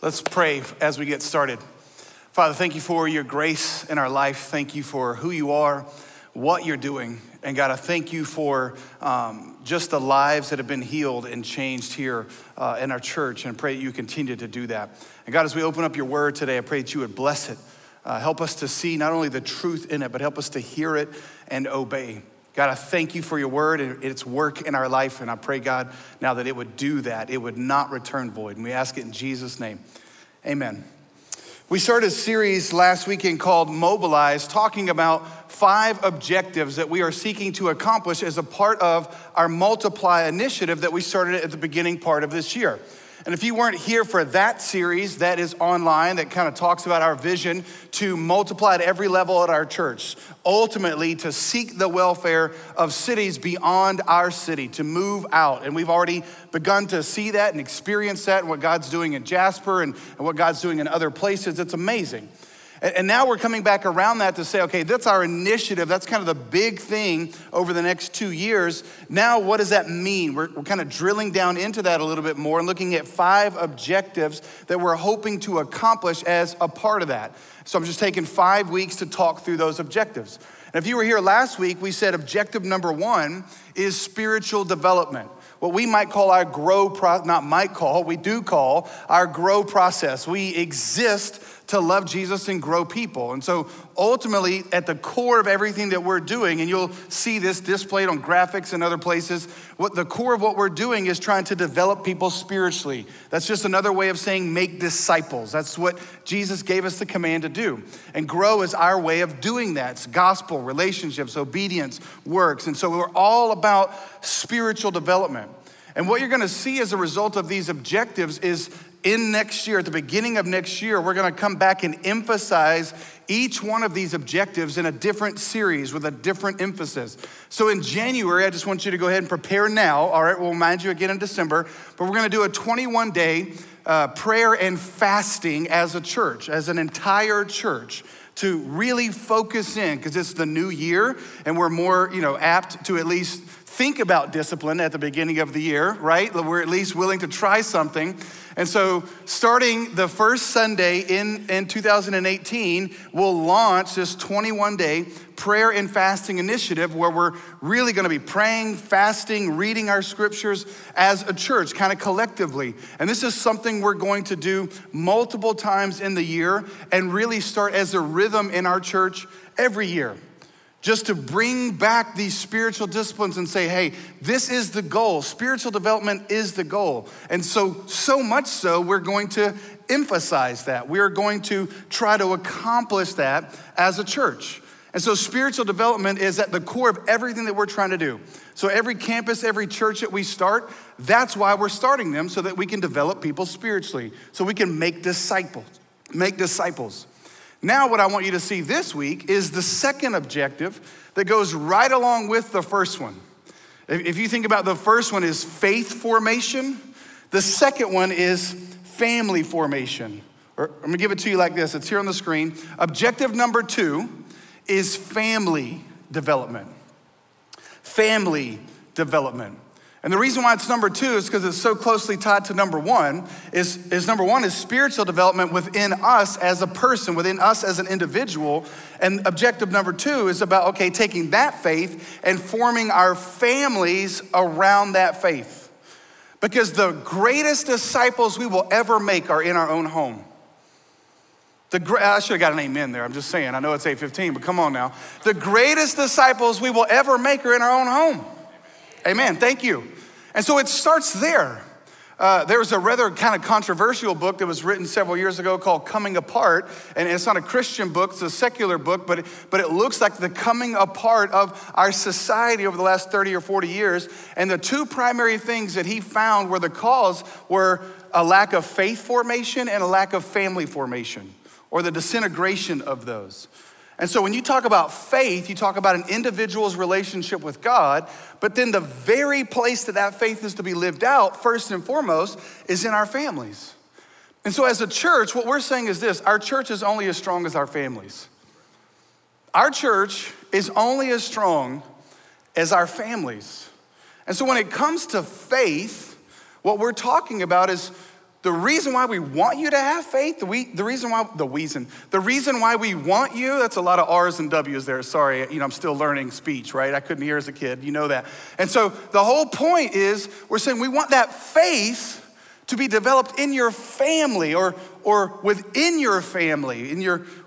Let's pray as we get started. Father, thank you for your grace in our life. Thank you for who you are, what you're doing. And God, I thank you for just the lives that have been healed and changed here in our church, and pray that you continue to do that. And God, as we open up your word today, I pray that you would bless it. Help us to see not only the truth in it, but help us to hear it and obey. God, I thank you for your word and its work in our life. And I pray, God, now that it would do that. It would not return void. And we ask it in Jesus' name. Amen. We started a series last weekend called Mobilize, talking about 5 objectives that we are seeking to accomplish as a part of our Multiply initiative that we started at the beginning part of this year. And if you weren't here for that series, that is online, that kind of talks about our vision to multiply at every level at our church, ultimately to seek the welfare of cities beyond our city, to move out. And we've already begun to see that and experience that, and what God's doing in Jasper and what God's doing in other places. It's amazing. And now we're coming back around that to say, okay, that's our initiative. That's kind of the big thing over the next 2 years. Now, what does that mean? We're kind of drilling down into that a little bit more and looking at 5 objectives that we're hoping to accomplish as a part of that. So I'm just taking 5 weeks to talk through those objectives. And if you were here last week, we said objective number 1 is spiritual development. What we might call our we do call our grow process. We exist to love Jesus and grow people. And so ultimately, at the core of everything that we're doing, and you'll see this displayed on graphics and other places, what the core of what we're doing is trying to develop people spiritually. That's just another way of saying make disciples. That's what Jesus gave us the command to do. And grow is our way of doing that. It's gospel, relationships, obedience, works. And so we're all about spiritual development. And what you're gonna see as a result of these objectives is in next year, at the beginning of next year, we're gonna come back and emphasize each one of these objectives in a different series with a different emphasis. So in January, I just want you to go ahead and prepare now. All right, we'll remind you again in December, but we're gonna do a 21-day prayer and fasting as a church, as an entire church, to really focus in, because it's the new year and we're more, apt to at least think about discipline at the beginning of the year, right? We're at least willing to try something. And so starting the first Sunday in 2018, we'll launch this 21-day prayer and fasting initiative where we're really gonna be praying, fasting, reading our scriptures as a church, kind of collectively. And this is something we're going to do multiple times in the year and really start as a rhythm in our church every year, just to bring back these spiritual disciplines and say, hey, this is the goal. Spiritual development is the goal. And so much so, we're going to emphasize that. We're going to try to accomplish that as a church. And so spiritual development is at the core of everything that we're trying to do. So every campus, every church that we start, that's why we're starting them, so that we can develop people spiritually, so we can make disciples, Now, what I want you to see this week is the second objective that goes right along with the first one. If you think about the first one is faith formation, the second one is family formation. Or I'm gonna give it to you like this, it's here on the screen. Objective number 2 is family development. Family development. And the reason why it's number 2 is because it's so closely tied to number 1, is number 1 is spiritual development within us as a person, within us as an individual. And objective number 2 is about, okay, taking that faith and forming our families around that faith. Because the greatest disciples we will ever make are in our own home. I should have got an amen there, I'm just saying. I know it's 8:15, but come on now. The greatest disciples we will ever make are in our own home. Amen, thank you. And so it starts there. There was a rather kind of controversial book that was written several years ago called Coming Apart, and it's not a Christian book, it's a secular book, but it looks like the coming apart of our society over the last 30 or 40 years. And the 2 primary things that he found were the cause were a lack of faith formation and a lack of family formation, or the disintegration of those. And so when you talk about faith, you talk about an individual's relationship with God, but then the very place that faith is to be lived out, first and foremost, is in our families. And so as a church, what we're saying is this: our church is only as strong as our families. Our church is only as strong as our families. And so when it comes to faith, what we're talking about is The reason why we want you to have faith, the reason why we want you, that's a lot of R's and W's there. Sorry, I'm still learning speech, right? I couldn't hear as a kid, you know that. And so the whole point is we're saying we want that faith to be developed in your family or within your family,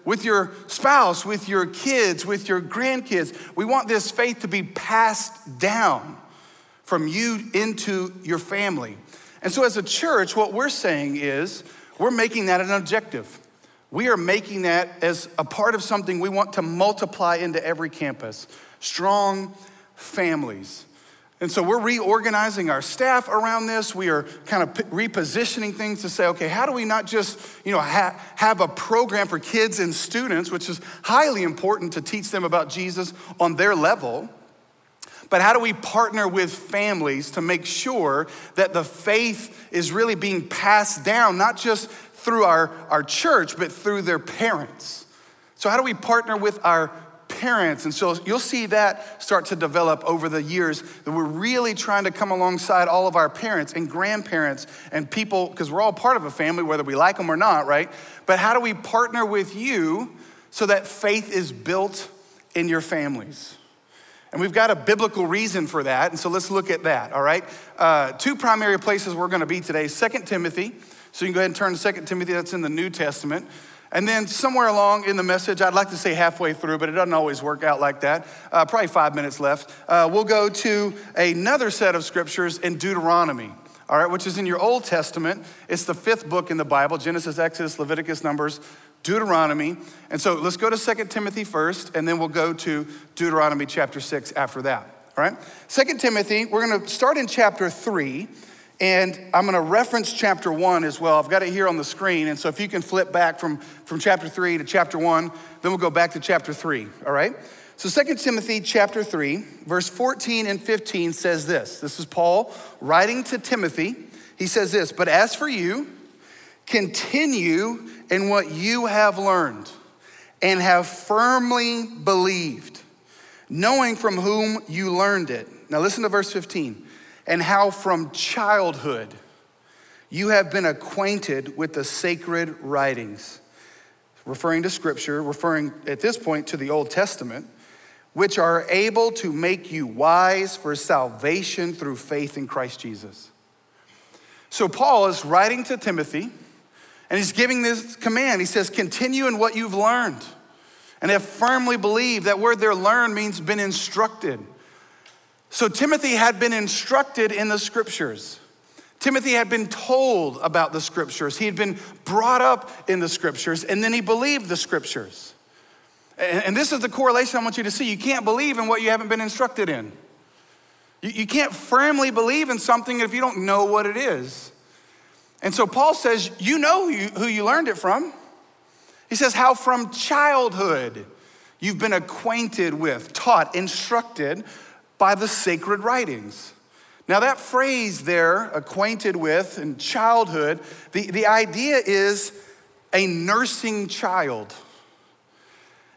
with your spouse, with your kids, with your grandkids. We want this faith to be passed down from you into your family. And so as a church, what we're saying is we're making that an objective. We are making that as a part of something we want to multiply into every campus, strong families. And so we're reorganizing our staff around this. We are kind of repositioning things to say, okay, how do we not just have a program for kids and students, which is highly important to teach them about Jesus on their level, but how do we partner with families to make sure that the faith is really being passed down, not just through our church, but through their parents? So how do we partner with our parents? And so you'll see that start to develop over the years, that we're really trying to come alongside all of our parents and grandparents and people, because we're all part of a family, whether we like them or not, right? But how do we partner with you so that faith is built in your families? And we've got a biblical reason for that, and so let's look at that, all right? Two primary places we're gonna be today, 2 Timothy, so you can go ahead and turn to 2 Timothy, that's in the New Testament. And then somewhere along in the message, I'd like to say halfway through, but it doesn't always work out like that, probably 5 minutes left. We'll go to another set of scriptures in Deuteronomy, all right, which is in your Old Testament. It's the 5th book in the Bible, Genesis, Exodus, Leviticus, Numbers, Deuteronomy. And so let's go to 2 Timothy first, and then we'll go to Deuteronomy chapter 6 after that, all right? 2 Timothy, we're gonna start in chapter 3, and I'm gonna reference chapter 1 as well. I've got it here on the screen, and so if you can flip back from chapter 3 to chapter 1, then we'll go back to chapter 3, all right? So 2 Timothy chapter 3, verse 14 and 15 says this. This is Paul writing to Timothy. He says this, but as for you, continue in what you have learned and have firmly believed, knowing from whom you learned it. Now listen to verse 15. And how from childhood you have been acquainted with the sacred writings, referring to scripture, referring at this point to the Old Testament, which are able to make you wise for salvation through faith in Christ Jesus. So Paul is writing to Timothy, and he's giving this command. He says, continue in what you've learned and have firmly believed. That word there, learned, means been instructed. So Timothy had been instructed in the scriptures. Timothy had been told about the scriptures. He had been brought up in the scriptures, and then he believed the scriptures. And this is the correlation I want you to see. You can't believe in what you haven't been instructed in. You can't firmly believe in something if you don't know what it is. And so Paul says, you know who you learned it from. He says, how from childhood you've been acquainted with, taught, instructed by the sacred writings. Now that phrase there, acquainted with and childhood, the idea is a nursing child.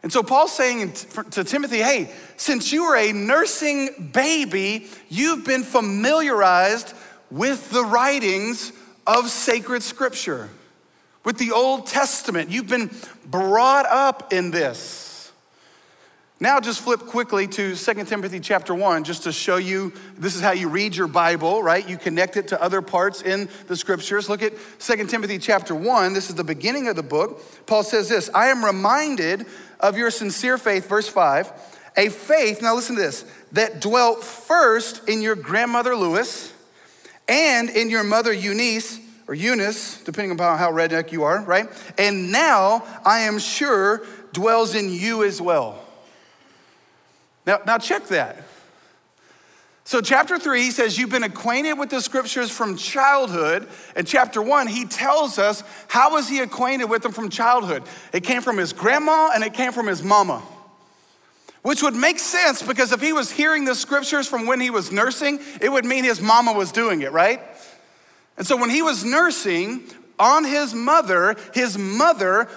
And so Paul's saying to Timothy, hey, since you were a nursing baby, you've been familiarized with the writings of sacred scripture, with the Old Testament. You've been brought up in this. Now just flip quickly to 2 Timothy chapter 1, just to show you, this is how you read your Bible, right? You connect it to other parts in the scriptures. Look at 2 Timothy chapter 1. This is the beginning of the book. Paul says this, I am reminded of your sincere faith, verse 5, a faith, now listen to this, that dwelt first in your grandmother Lois, and in your mother Eunice, depending upon how redneck you are, right? And now I am sure dwells in you as well. Now check that. So chapter 3, he says, you've been acquainted with the scriptures from childhood. And chapter 1, he tells us, how was he acquainted with them from childhood? It came from his grandma and it came from his mama. Which would make sense, because if he was hearing the scriptures from when he was nursing, it would mean his mama was doing it, right? And so when he was nursing on his mother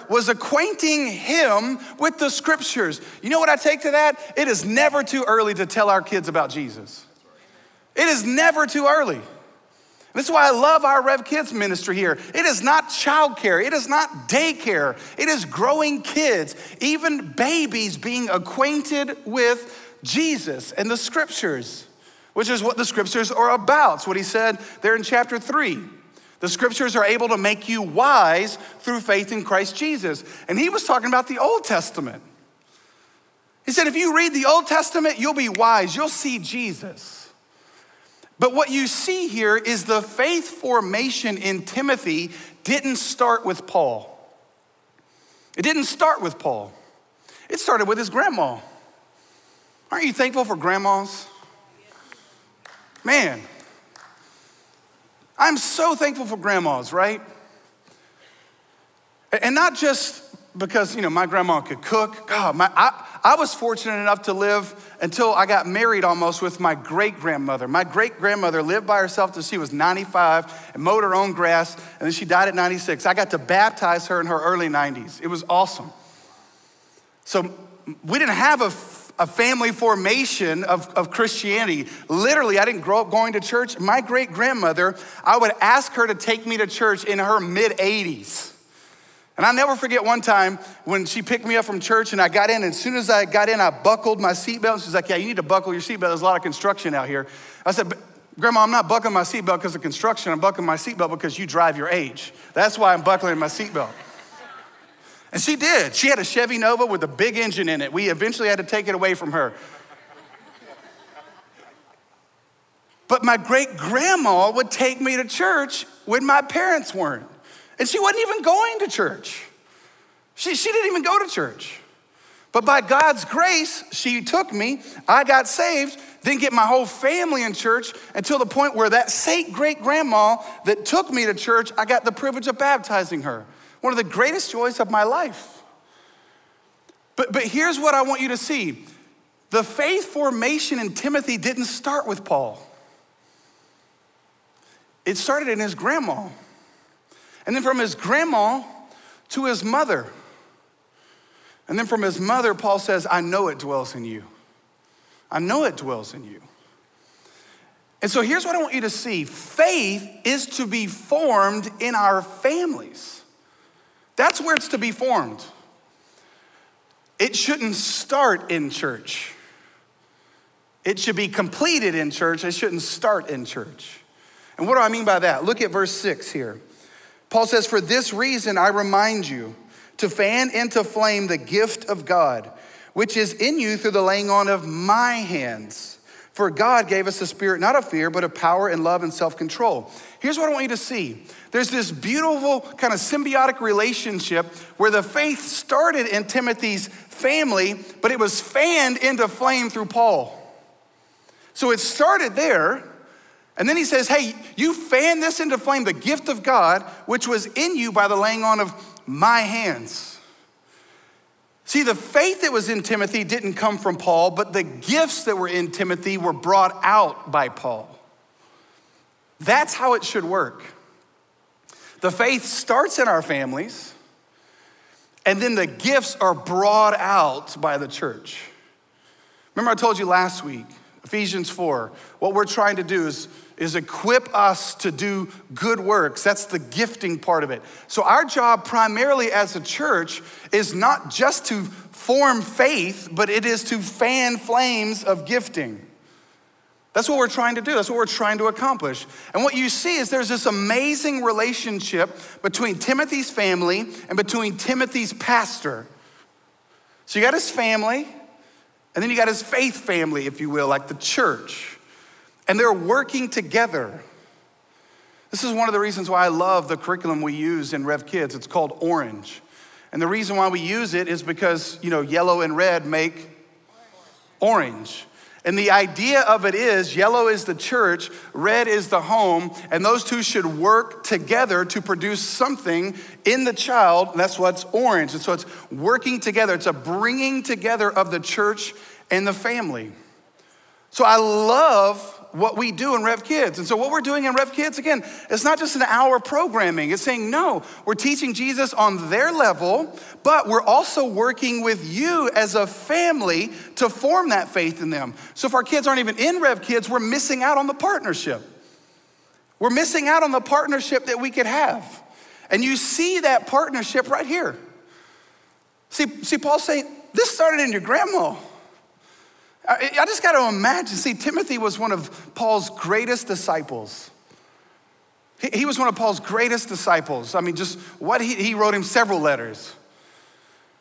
was acquainting him with the scriptures. You know what I take to that? It is never too early to tell our kids about Jesus. It is never too early. This is why I love our Rev Kids ministry here. It is not childcare. It is not daycare. It is growing kids, even babies being acquainted with Jesus and the scriptures, which is what the scriptures are about. It's what he said there in chapter 3. The scriptures are able to make you wise through faith in Christ Jesus. And he was talking about the Old Testament. He said, if you read the Old Testament, you'll be wise. You'll see Jesus. But what you see here is the faith formation in Timothy didn't start with Paul. It didn't start with Paul. It started with his grandma. Aren't you thankful for grandmas? Man, I'm so thankful for grandmas, right? And not just because, you know, my grandma could cook. God, I was fortunate enough to live until I got married almost with my great-grandmother. My great-grandmother lived by herself till she was 95 and mowed her own grass, and then she died at 96. I got to baptize her in her early 90s. It was awesome. So we didn't have a family formation of Christianity. Literally, I didn't grow up going to church. My great-grandmother, I would ask her to take me to church in her mid-80s. And I'll never forget one time when she picked me up from church and I got in, and as soon as I got in, I buckled my seatbelt. She's like, yeah, you need to buckle your seatbelt. There's a lot of construction out here. I said, Grandma, I'm not buckling my seatbelt because of construction. I'm buckling my seatbelt because you drive your age. That's why I'm buckling my seatbelt. And she did. She had a Chevy Nova with a big engine in it. We eventually had to take it away from her. But my great-grandma would take me to church when my parents weren't. And she wasn't even going to church. She didn't even go to church. But by God's grace, she took me. I got saved, didn't get my whole family in church until the point where that same great-grandma that took me to church, I got the privilege of baptizing her. One of the greatest joys of my life. But here's what I want you to see. The faith formation in Timothy didn't start with Paul. It started in his grandma. And then from his grandma to his mother. And then from his mother, Paul says, I know it dwells in you. I know it dwells in you. And so here's what I want you to see. Faith is to be formed in our families. That's where it's to be formed. It shouldn't start in church. It should be completed in church. It shouldn't start in church. And what do I mean by that? Look at verse 6 here. Paul says, for this reason, I remind you to fan into flame the gift of God, which is in you through the laying on of my hands. For God gave us a spirit, not of fear, but of power and love and self-control. Here's what I want you to see. There's this beautiful kind of symbiotic relationship where the faith started in Timothy's family, but it was fanned into flame through Paul. So it started there. And then he says, hey, you fan this into flame, the gift of God, which was in you by the laying on of my hands. See, the faith that was in Timothy didn't come from Paul, but the gifts that were in Timothy were brought out by Paul. That's how it should work. The faith starts in our families, and then the gifts are brought out by the church. Remember I told you last week, Ephesians 4, what we're trying to do is equip us to do good works. That's the gifting part of it. So our job primarily as a church is not just to form faith, but it is to fan flames of gifting. That's what we're trying to do. That's what we're trying to accomplish. And what you see is there's this amazing relationship between Timothy's family and between Timothy's pastor. So you got his family, and then you got his faith family, if you will, like the church. And they're working together. This is one of the reasons why I love the curriculum we use in Rev Kids. It's called Orange. And the reason why we use it is because, you know, yellow and red make orange. And the idea of it is yellow is the church, red is the home, and those two should work together to produce something in the child, and that's what's orange. And so it's working together. It's a bringing together of the church and the family. So I love what we do in Rev Kids. And so what we're doing in Rev Kids, again, it's not just an hour of programming. It's saying, no, we're teaching Jesus on their level, but we're also working with you as a family to form that faith in them. So if our kids aren't even in Rev Kids, we're missing out on the partnership. We're missing out on the partnership that we could have. And you see that partnership right here. See, Paul's saying, this started in your grandma. I just got to imagine. See, Timothy was one of Paul's greatest disciples. He was one of Paul's greatest disciples. I mean, just what he wrote him several letters.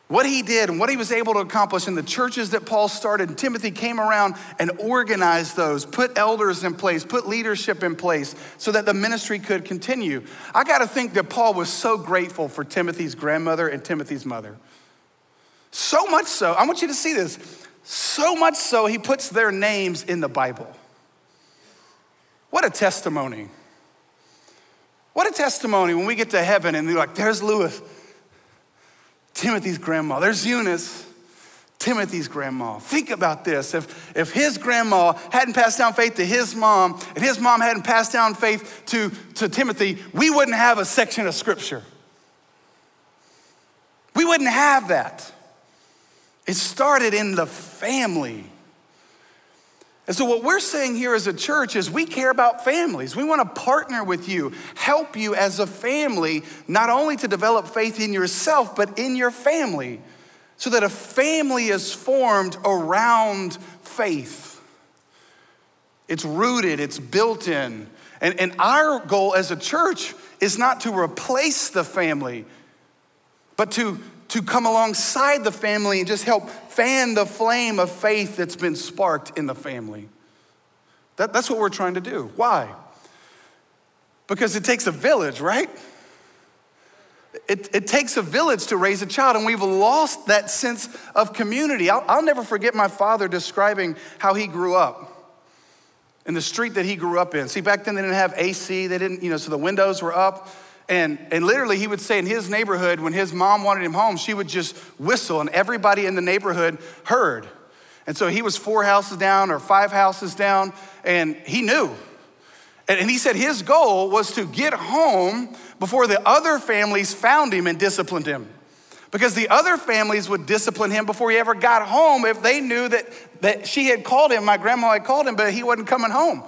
What he did and what he was able to accomplish in the churches that Paul started, Timothy came around and organized those, put elders in place, put leadership in place so that the ministry could continue. I got to think that Paul was so grateful for Timothy's grandmother and Timothy's mother. So much so, I want you to see this. So much so, he puts their names in the Bible. What a testimony. What a testimony when we get to heaven and they're like, there's Lewis, Timothy's grandma. There's Eunice, Timothy's grandma. Think about this. If his grandma hadn't passed down faith to his mom, and his mom hadn't passed down faith to Timothy, we wouldn't have a section of scripture. We wouldn't have that. It started in the family. And so what we're saying here as a church is we care about families. We want to partner with you, help you as a family, not only to develop faith in yourself, but in your family, so that a family is formed around faith. It's rooted, it's built in. And our goal as a church is not to replace the family, but to come alongside the family and just help fan the flame of faith that's been sparked in the family. That's what we're trying to do. Why? Because it takes a village, right? It takes a village to raise a child, and we've lost that sense of community. I'll never forget my father describing how he grew up in the street that he grew up in. See, back then they didn't have AC, they didn't, so the windows were up. And literally he would say in his neighborhood, when his mom wanted him home, she would just whistle and everybody in the neighborhood heard. And so he was 4 houses down or 5 houses down and he knew. And he said his goal was to get home before the other families found him and disciplined him, because the other families would discipline him before he ever got home if they knew that she had called him, my grandma had called him, but he wasn't coming home.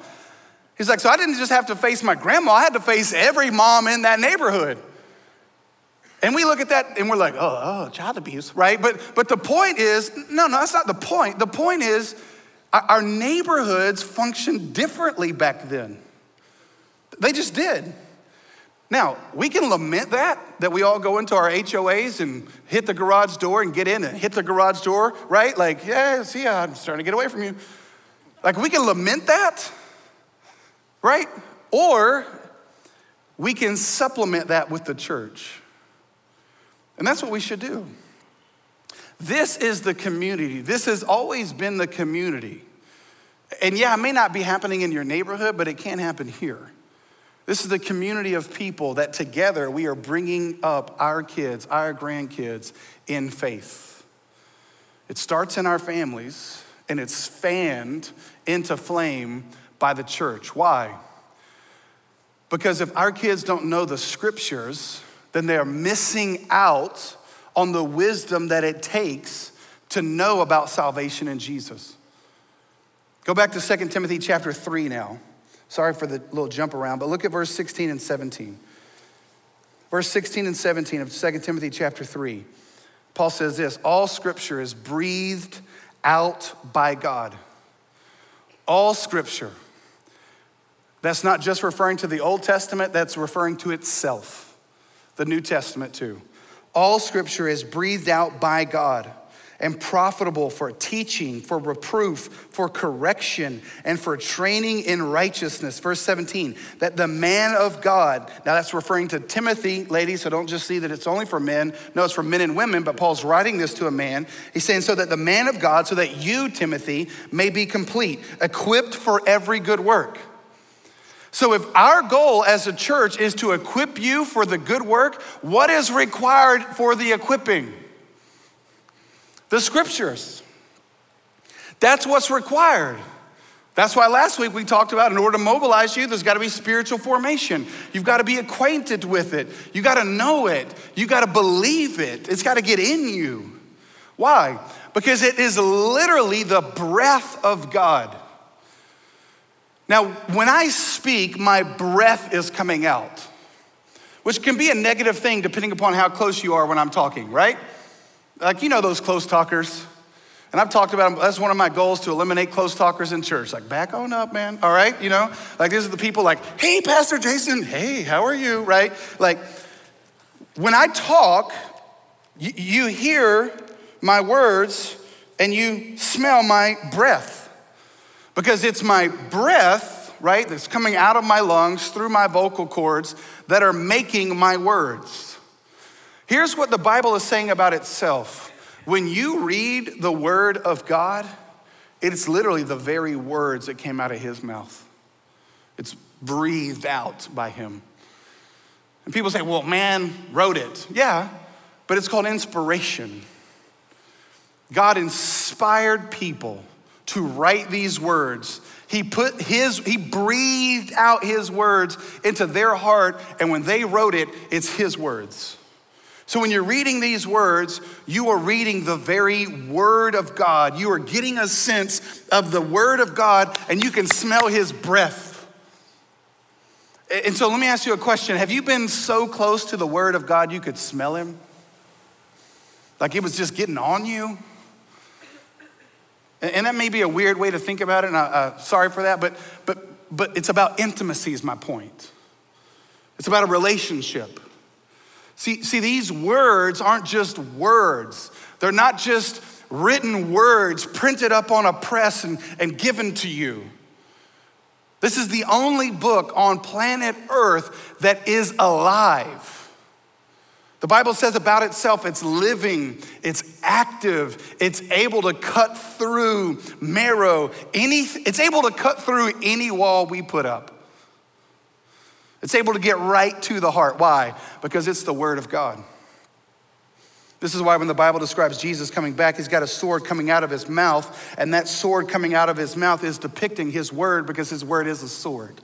He's like, so I didn't just have to face my grandma, I had to face every mom in that neighborhood. And we look at that and we're like, oh, child abuse, right? But the point is, no, that's not the point. The point is our neighborhoods functioned differently back then. They just did. Now, we can lament that we all go into our HOAs and hit the garage door and get in and hit the garage door, right? Like, yeah, see, I'm starting to get away from you. Like, we can lament that. Right? Or we can supplement that with the church. And that's what we should do. This is the community. This has always been the community. And yeah, it may not be happening in your neighborhood, but it can happen here. This is the community of people that together we are bringing up our kids, our grandkids in faith. It starts in our families and it's fanned into flame by the church. Why? Because if our kids don't know the scriptures, then they are missing out on the wisdom that it takes to know about salvation in Jesus. Go back to 2 Timothy chapter 3 now. Sorry for the little jump around, but look at verse 16 and 17. Verse 16 and 17 of 2 Timothy chapter 3. Paul says this, all scripture is breathed out by God. All scripture. That's not just referring to the Old Testament, that's referring to itself, the New Testament too. All scripture is breathed out by God and profitable for teaching, for reproof, for correction, and for training in righteousness. Verse 17, that the man of God, now that's referring to Timothy, ladies, so don't just see that it's only for men. No, it's for men and women, but Paul's writing this to a man. He's saying, so that the man of God, so that you, Timothy, may be complete, equipped for every good work. So if our goal as a church is to equip you for the good work, what is required for the equipping? The scriptures. That's what's required. That's why last week we talked about in order to mobilize you, there's gotta be spiritual formation. You've gotta be acquainted with it. You gotta know it. You gotta believe it. It's gotta get in you. Why? Because it is literally the breath of God. Now, when I speak, my breath is coming out, which can be a negative thing depending upon how close you are when I'm talking, right? Like, you know those close talkers. And I've talked about them. That's one of my goals, to eliminate close talkers in church. Like, back on up, man. All right, you know? Like, these are the people like, hey, Pastor Jason. Hey, how are you, right? Like, when I talk, you hear my words and you smell my breath, because it's my breath, right, that's coming out of my lungs through my vocal cords that are making my words. Here's what the Bible is saying about itself. When you read the word of God, it's literally the very words that came out of his mouth. It's breathed out by him. And people say, well, man wrote it. Yeah, but it's called inspiration. God inspired people to write these words. He breathed out his words into their heart, and when they wrote it, it's his words. So when you're reading these words, you are reading the very word of God. You are getting a sense of the word of God, and you can smell his breath. And so let me ask you a question. Have you been so close to the word of God you could smell him? Like it was just getting on you? And that may be a weird way to think about it, and I'm sorry for that, but it's about intimacy is my point. It's about a relationship. See, these words aren't just words. They're not just written words printed up on a press and given to you. This is the only book on planet Earth that is alive. The Bible says about itself, it's living, it's active, it's able to cut through marrow, it's able to cut through any wall we put up. It's able to get right to the heart. Why? Because it's the word of God. This is why when the Bible describes Jesus coming back, he's got a sword coming out of his mouth, and that sword coming out of his mouth is depicting his word, because his word is a sword.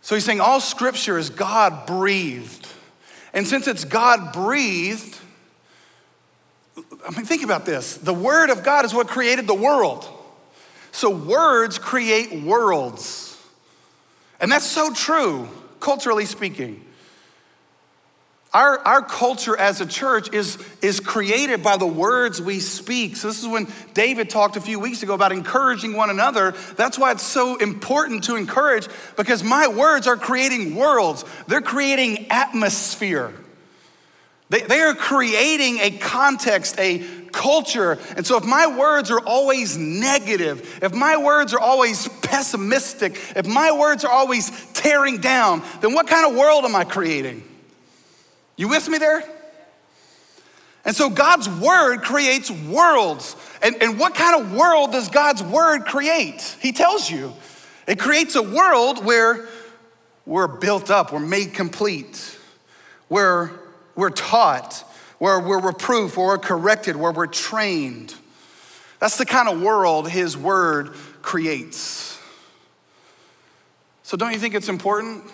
So he's saying all scripture is God breathed. And since it's God breathed, I mean, think about this. The word of God is what created the world. So words create worlds. And that's so true, culturally speaking. Our culture as a church is created by the words we speak. So this is when David talked a few weeks ago about encouraging one another. That's why it's so important to encourage, because my words are creating worlds. They're creating atmosphere. They are creating a context, a culture. And so if my words are always negative, if my words are always pessimistic, if my words are always tearing down, then what kind of world am I creating? You with me there? And so God's word creates worlds. And what kind of world does God's word create? He tells you. It creates a world where we're built up, we're made complete, where we're taught, where we're reproved, where we're corrected, where we're trained. That's the kind of world his word creates. So don't you think it's important?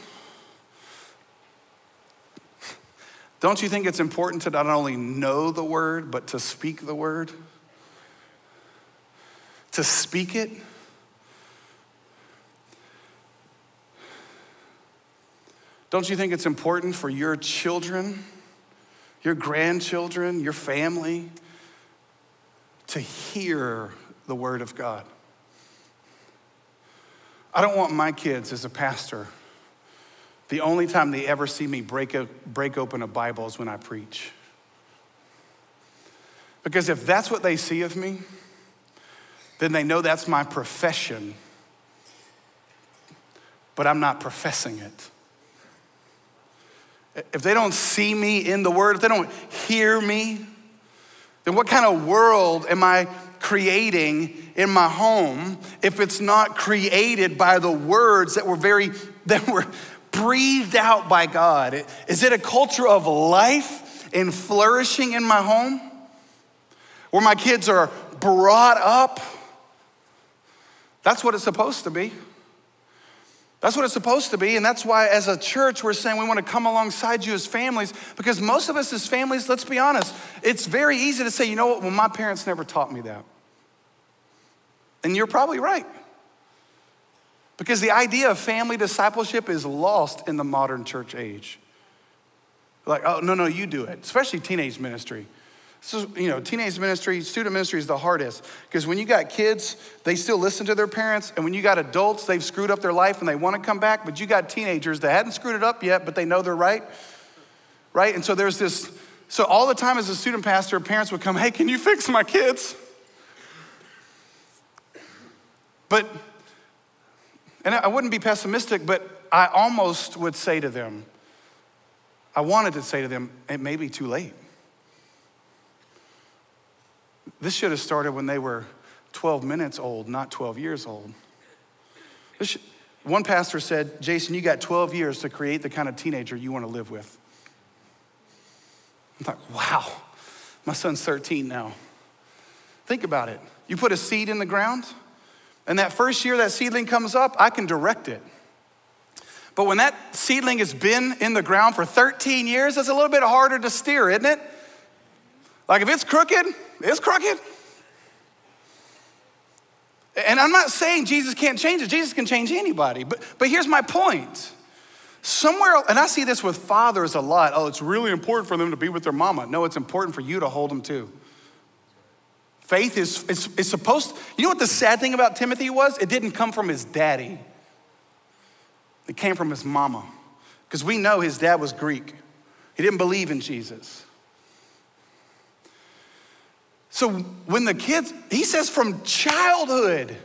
Don't you think it's important to not only know the word, but to speak the word? To speak it? Don't you think it's important for your children, your grandchildren, your family, to hear the word of God? I don't want my kids, as a pastor, the only time they ever see me break open a Bible is when I preach. Because if that's what they see of me, then they know that's my profession, but I'm not professing it. If they don't see me in the word, if they don't hear me, then what kind of world am I creating in my home if it's not created by the words that were breathed out by God? Is it a culture of life and flourishing in my home where my kids are brought up? That's what it's supposed to be. That's what it's supposed to be, and that's why as a church we're saying we want to come alongside you as families, because most of us as families, let's be honest, it's very easy to say, you know what, well, my parents never taught me that. And you're probably right. Because the idea of family discipleship is lost in the modern church age. Like, oh, no, you do it, especially teenage ministry. So, teenage ministry, student ministry is the hardest because when you got kids, they still listen to their parents. And when you got adults, they've screwed up their life and they want to come back. But you got teenagers that hadn't screwed it up yet, but they know they're right. Right? And so there's this, so all the time as a student pastor, parents would come, hey, can you fix my kids? But, and I wouldn't be pessimistic, but I almost would say to them, I wanted to say to them, it may be too late. This should have started when they were 12 minutes old, not 12 years old. One pastor said, Jason, you got 12 years to create the kind of teenager you want to live with. I'm like, wow, my son's 13 now. Think about it. You put a seed in the ground, and that first year that seedling comes up, I can direct it. But when that seedling has been in the ground for 13 years, that's a little bit harder to steer, isn't it? Like if it's crooked, it's crooked. And I'm not saying Jesus can't change it. Jesus can change anybody. But here's my point. Somewhere, and I see this with fathers a lot. Oh, it's really important for them to be with their mama. No, it's important for you to hold them too. Faith is supposed to, you know what the sad thing about Timothy was? It didn't come from his daddy. It came from his mama. Because we know his dad was Greek. He didn't believe in Jesus. So when the kids, he says from childhood.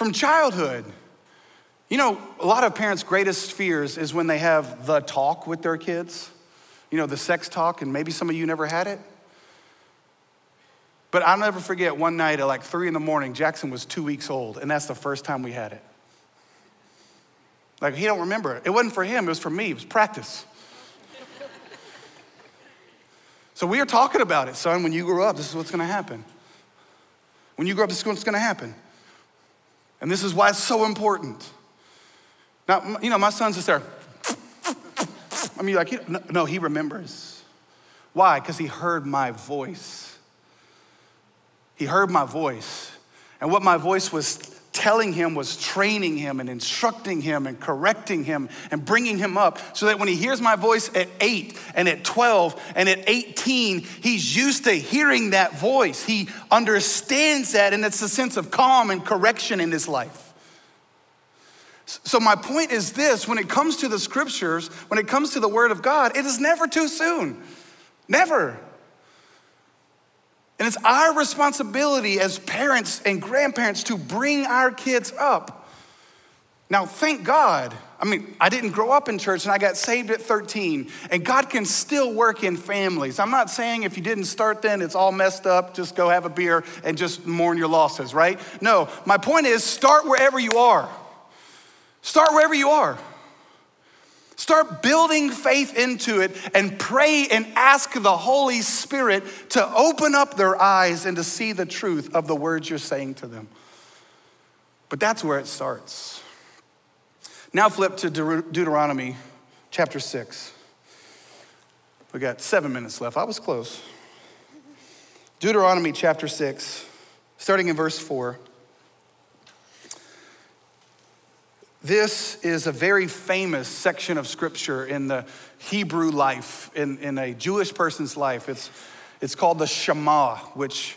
A lot of parents' greatest fears is when they have the talk with their kids, the sex talk, and maybe some of you never had it. But I'll never forget one night at 3 a.m, Jackson was 2 weeks old, and that's the first time we had it. He don't remember it. It wasn't for him, it was for me, it was practice. So we are talking about it, son. When you grow up, this is what's gonna happen. When you grow up, this is what's gonna happen. And this is why it's so important. Now, my son's just there. I mean, no, he remembers. Why? Because he heard my voice. He heard my voice. And what my voice was telling him was training him and instructing him and correcting him and bringing him up so that when he hears my voice at 8 and at 12 and at 18, he's used to hearing that voice. He understands that, and it's a sense of calm and correction in his life. So my point is this, when it comes to the scriptures, when it comes to the word of God, it is never too soon, never. And it's our responsibility as parents and grandparents to bring our kids up. Now, thank God. I didn't grow up in church and I got saved at 13, and God can still work in families. I'm not saying if you didn't start then, it's all messed up, just go have a beer and just mourn your losses, right? No, my point is start wherever you are. Start wherever you are. Start building faith into it and pray and ask the Holy Spirit to open up their eyes and to see the truth of the words you're saying to them. But that's where it starts. Now flip to Deuteronomy chapter 6. We got 7 minutes left. I was close. Deuteronomy chapter 6, starting in verse 4. This is a very famous section of scripture in the Hebrew life, in a Jewish person's life. It's called the Shema, which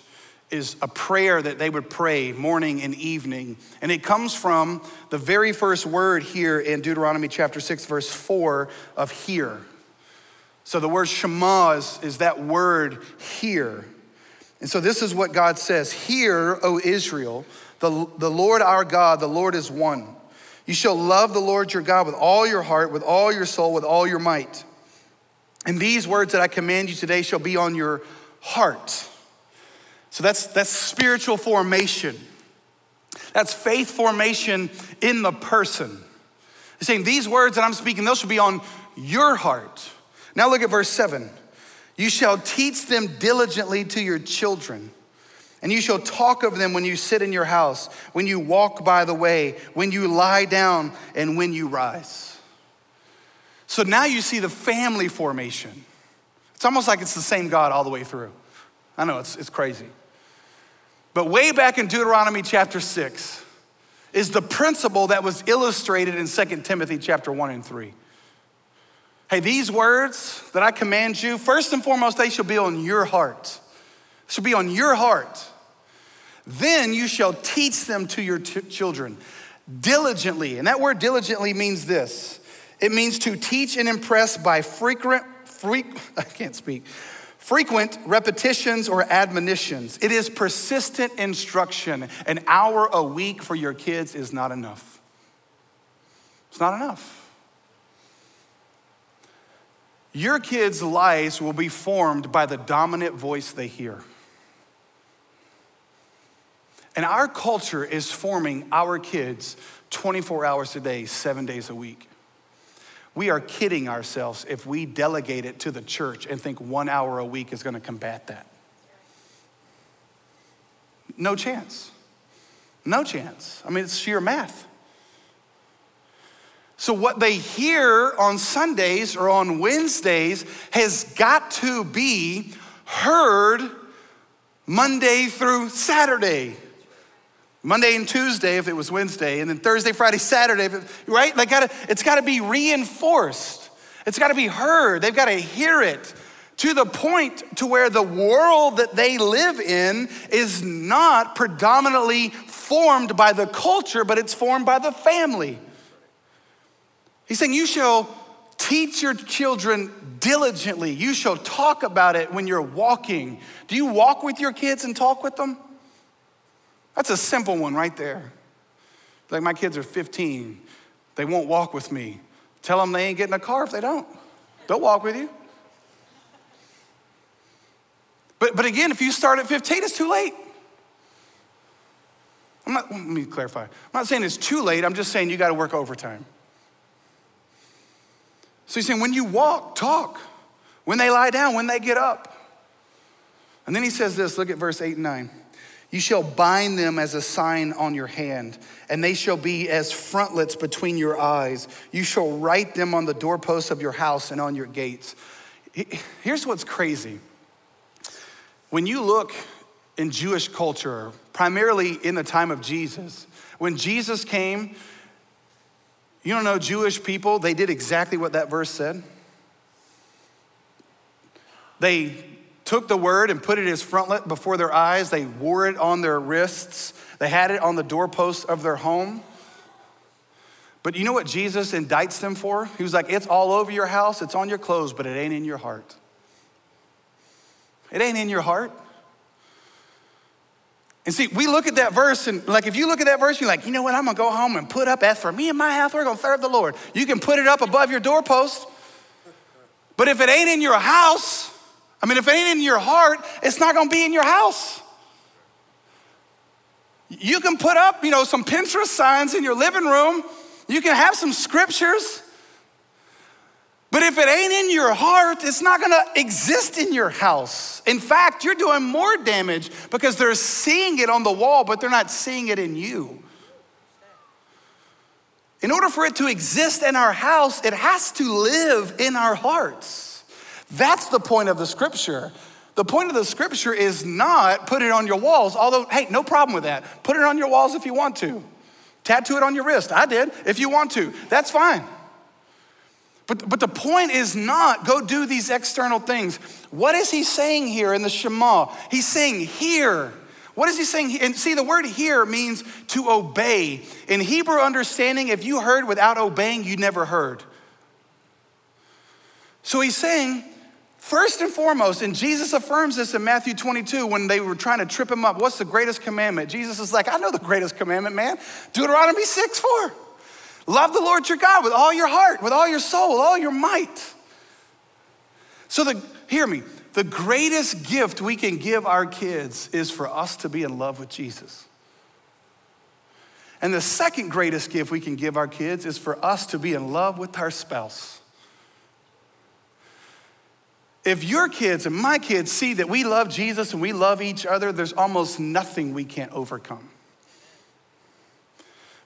is a prayer that they would pray morning and evening. And it comes from the very first word here in Deuteronomy chapter 6, verse 4 of hear. So the word Shema is that word hear. And so this is what God says, hear, O Israel, the Lord our God, the Lord is one. You shall love the Lord your God with all your heart, with all your soul, with all your might. And these words that I command you today shall be on your heart. So that's spiritual formation. That's faith formation in the person. He's saying these words that I'm speaking, those should be on your heart. Now look at verse 7. You shall teach them diligently to your children. And you shall talk of them when you sit in your house, when you walk by the way, when you lie down, and when you rise. So now you see the family formation. It's almost like it's the same God all the way through. I know, it's crazy. But way back in Deuteronomy chapter 6, is the principle that was illustrated in 2 Timothy chapter 1 and 3. Hey, these words that I command you, first and foremost, they should be on your heart. Should be on your heart. Then you shall teach them to your children diligently. And that word diligently means this. It means to teach and impress by frequent repetitions or admonitions. It is persistent instruction. An hour a week for your kids is not enough. It's not enough. Your kids' lives will be formed by the dominant voice they hear. And our culture is forming our kids 24 hours a day, 7 days a week. We are kidding ourselves if we delegate it to the church and think 1 hour a week is going to combat that. No chance. No chance. I mean, it's sheer math. So what they hear on Sundays or on Wednesdays has got to be heard Monday through Saturday. Monday and Tuesday if it was Wednesday, and then Thursday, Friday, Saturday, right? It's gotta be reinforced. It's gotta be heard. They've gotta hear it to the point to where the world that they live in is not predominantly formed by the culture, but it's formed by the family. He's saying, you shall teach your children diligently. You shall talk about it when you're walking. Do you walk with your kids and talk with them? That's a simple one right there. Like, my kids are 15. They won't walk with me. Tell them they ain't getting a car if they don't. They'll walk with you. But again, if you start at 15, it's too late. Let me clarify. I'm not saying it's too late. I'm just saying you gotta work overtime. So he's saying, when you walk, talk. When they lie down, when they get up. And then he says this, look at verse 8 and 9. You shall bind them as a sign on your hand, and they shall be as frontlets between your eyes. You shall write them on the doorposts of your house and on your gates. Here's what's crazy. When you look in Jewish culture, primarily in the time of Jesus, when Jesus came, you don't know Jewish people, they did exactly what that verse said. They took the word and put it as frontlet before their eyes. They wore it on their wrists. They had it on the doorposts of their home. But you know what Jesus indicts them for? He was like, it's all over your house, it's on your clothes, but it ain't in your heart. It ain't in your heart. And see, we look at that verse, and like, if you look at that verse, you're like, you know what, I'm gonna go home and put up, as for me and my house, we're gonna serve the Lord. You can put it up above your doorpost, but if it ain't in your house, I mean, if it ain't in your heart, it's not gonna be in your house. You can put up, some Pinterest signs in your living room. You can have some scriptures, but if it ain't in your heart, it's not gonna exist in your house. In fact, you're doing more damage because they're seeing it on the wall, but they're not seeing it in you. In order for it to exist in our house, it has to live in our hearts. That's the point of the scripture. The point of the scripture is not put it on your walls, although, hey, no problem with that. Put it on your walls if you want to. Tattoo it on your wrist. I did, if you want to. That's fine. But the point is not go do these external things. What is he saying here in the Shema? He's saying hear. What is he saying? And see, the word hear means to obey. In Hebrew understanding, if you heard without obeying, you never heard. So he's saying, first and foremost, and Jesus affirms this in Matthew 22 when they were trying to trip him up. What's the greatest commandment? Jesus is like, I know the greatest commandment, man. Deuteronomy 6:4. Love the Lord your God with all your heart, with all your soul, with all your might. So hear me, the greatest gift we can give our kids is for us to be in love with Jesus. And the second greatest gift we can give our kids is for us to be in love with our spouse. If your kids and my kids see that we love Jesus and we love each other, there's almost nothing we can't overcome.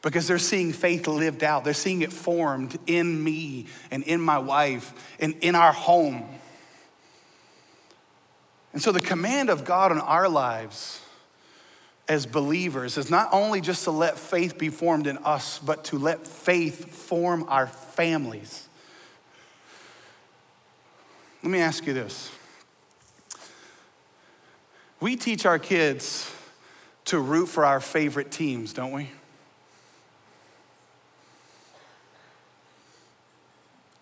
Because they're seeing faith lived out. They're seeing it formed in me and in my wife and in our home. And so the command of God on our lives as believers is not only just to let faith be formed in us, but to let faith form our families. Let me ask you this. We teach our kids to root for our favorite teams, don't we?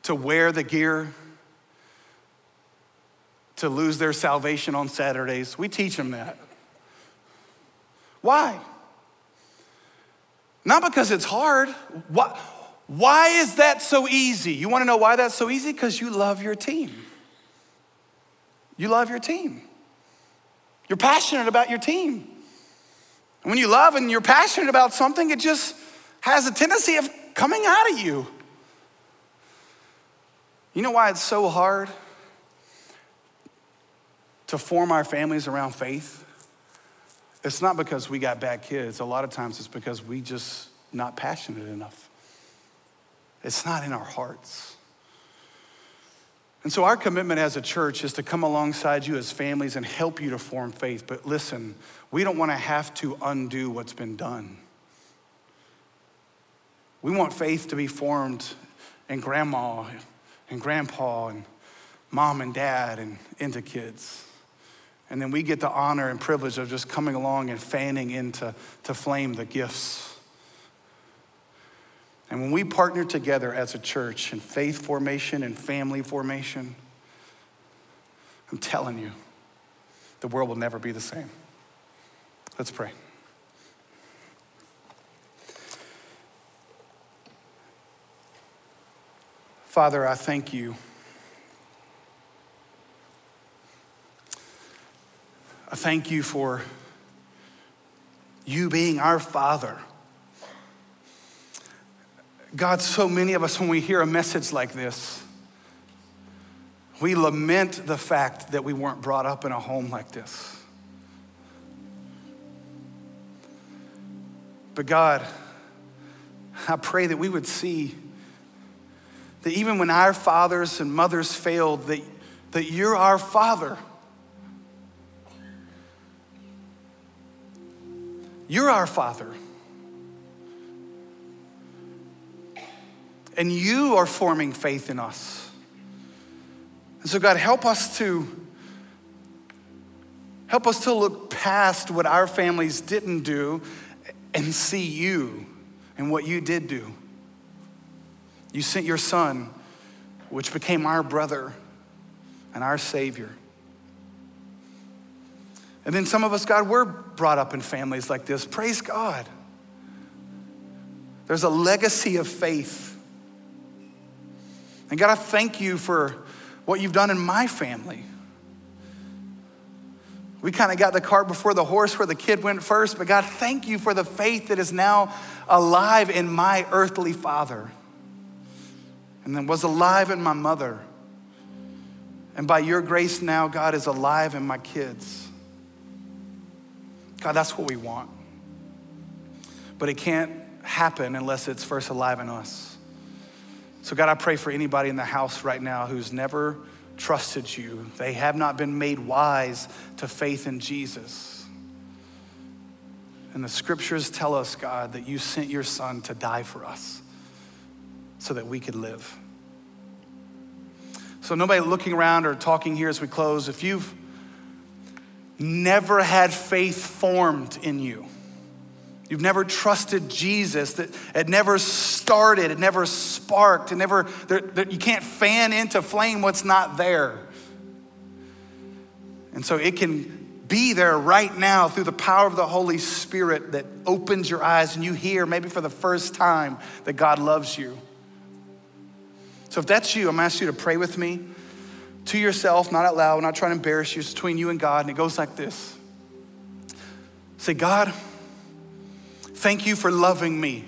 To wear the gear, to lose their salvation on Saturdays. We teach them that. Why? Not because it's hard. Why is that so easy? You want to know why that's so easy? Because you love your team. You love your team. You're passionate about your team. And when you love and you're passionate about something, it just has a tendency of coming out of you. You know why it's so hard to form our families around faith? It's not because we got bad kids. A lot of times it's because we just not passionate enough. It's not in our hearts. And so our commitment as a church is to come alongside you as families and help you to form faith. But listen, we don't want to have to undo what's been done. We want faith to be formed in grandma and grandpa and mom and dad and into kids. And then we get the honor and privilege of just coming along and fanning into to flame the gifts. And when we partner together as a church in faith formation and family formation, I'm telling you, the world will never be the same. Let's pray. Father, I thank you. I thank you for you being our Father. God, so many of us, when we hear a message like this, we lament the fact that we weren't brought up in a home like this. But God, I pray that we would see that even when our fathers and mothers failed, that you're our Father. You're our Father. And you are forming faith in us. And so God, help us to look past what our families didn't do and see you and what you did do. You sent your Son, which became our brother and our Savior. And then some of us, God, were brought up in families like this. Praise God. There's a legacy of faith. And God, I thank you for what you've done in my family. We kind of got the cart before the horse where the kid went first, but God, thank you for the faith that is now alive in my earthly father and then was alive in my mother. And by your grace now, God, is alive in my kids. God, that's what we want. But it can't happen unless it's first alive in us. So God, I pray for anybody in the house right now who's never trusted you. They have not been made wise to faith in Jesus. And the scriptures tell us, God, that you sent your Son to die for us so that we could live. So nobody looking around or talking here as we close, if you've never had faith formed in you, you've never trusted Jesus, that it never started, it never sparked, it never, you can't fan into flame what's not there. And so it can be there right now through the power of the Holy Spirit that opens your eyes and you hear, maybe for the first time, that God loves you. So if that's you, I'm gonna ask you to pray with me. To yourself, not out loud, we're not trying to embarrass you, it's between you and God, and it goes like this. Say, God, thank you for loving me,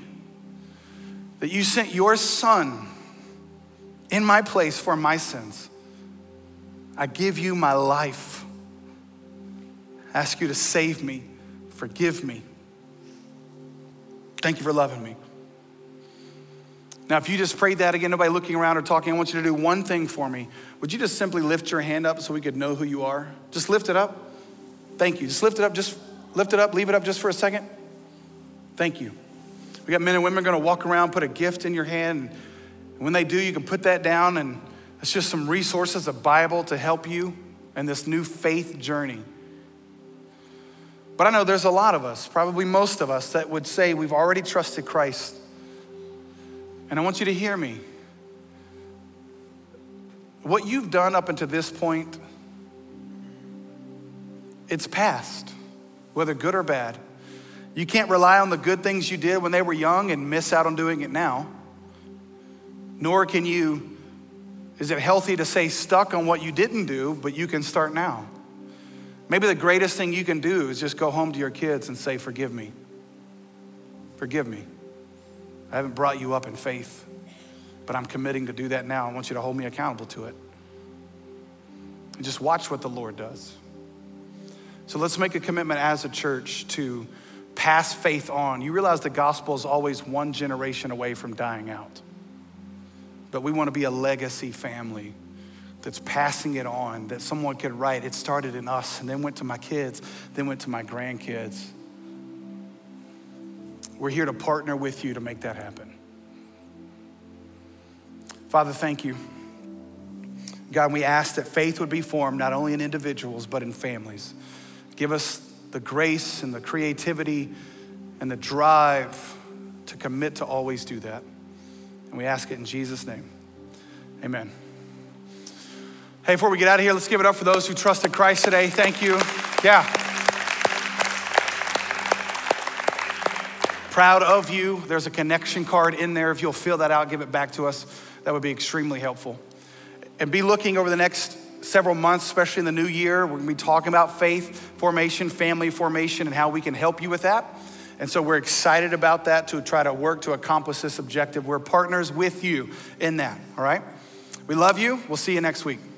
that you sent your Son in my place for my sins. I give you my life. I ask you to save me, forgive me. Thank you for loving me. Now, if you just prayed that, again, nobody looking around or talking, I want you to do one thing for me. Would you just simply lift your hand up so we could know who you are? Just lift it up. Thank you. Just lift it up just Lift it up, leave it up just for a second. Thank you. We got men and women gonna walk around, put a gift in your hand. And when they do, you can put that down, and it's just some resources, a Bible to help you in this new faith journey. But I know there's a lot of us, probably most of us, that would say we've already trusted Christ. And I want you to hear me. What you've done up until this point, it's past, whether good or bad. You can't rely on the good things you did when they were young and miss out on doing it now. Nor can you, is it healthy to stay stuck on what you didn't do, but you can start now. Maybe the greatest thing you can do is just go home to your kids and say, forgive me. Forgive me. I haven't brought you up in faith, but I'm committing to do that now. I want you to hold me accountable to it. And just watch what the Lord does. So let's make a commitment as a church to pass faith on. You realize the gospel is always one generation away from dying out. But we want to be a legacy family that's passing it on, that someone could write, it started in us and then went to my kids, then went to my grandkids. We're here to partner with you to make that happen. Father, thank you. God, we ask that faith would be formed not only in individuals, but in families. Give us the grace and the creativity and the drive to commit to always do that. And we ask it in Jesus' name. Amen. Hey, before we get out of here, let's give it up for those who trusted Christ today. Thank you. Yeah. Proud of you. There's a connection card in there. If you'll fill that out, give it back to us. That would be extremely helpful. And be looking over the next several months, especially in the new year. We're gonna be talking about faith formation, family formation, and how we can help you with that. And so we're excited about that to try to work to accomplish this objective. We're partners with you in that, all right? We love you. We'll see you next week.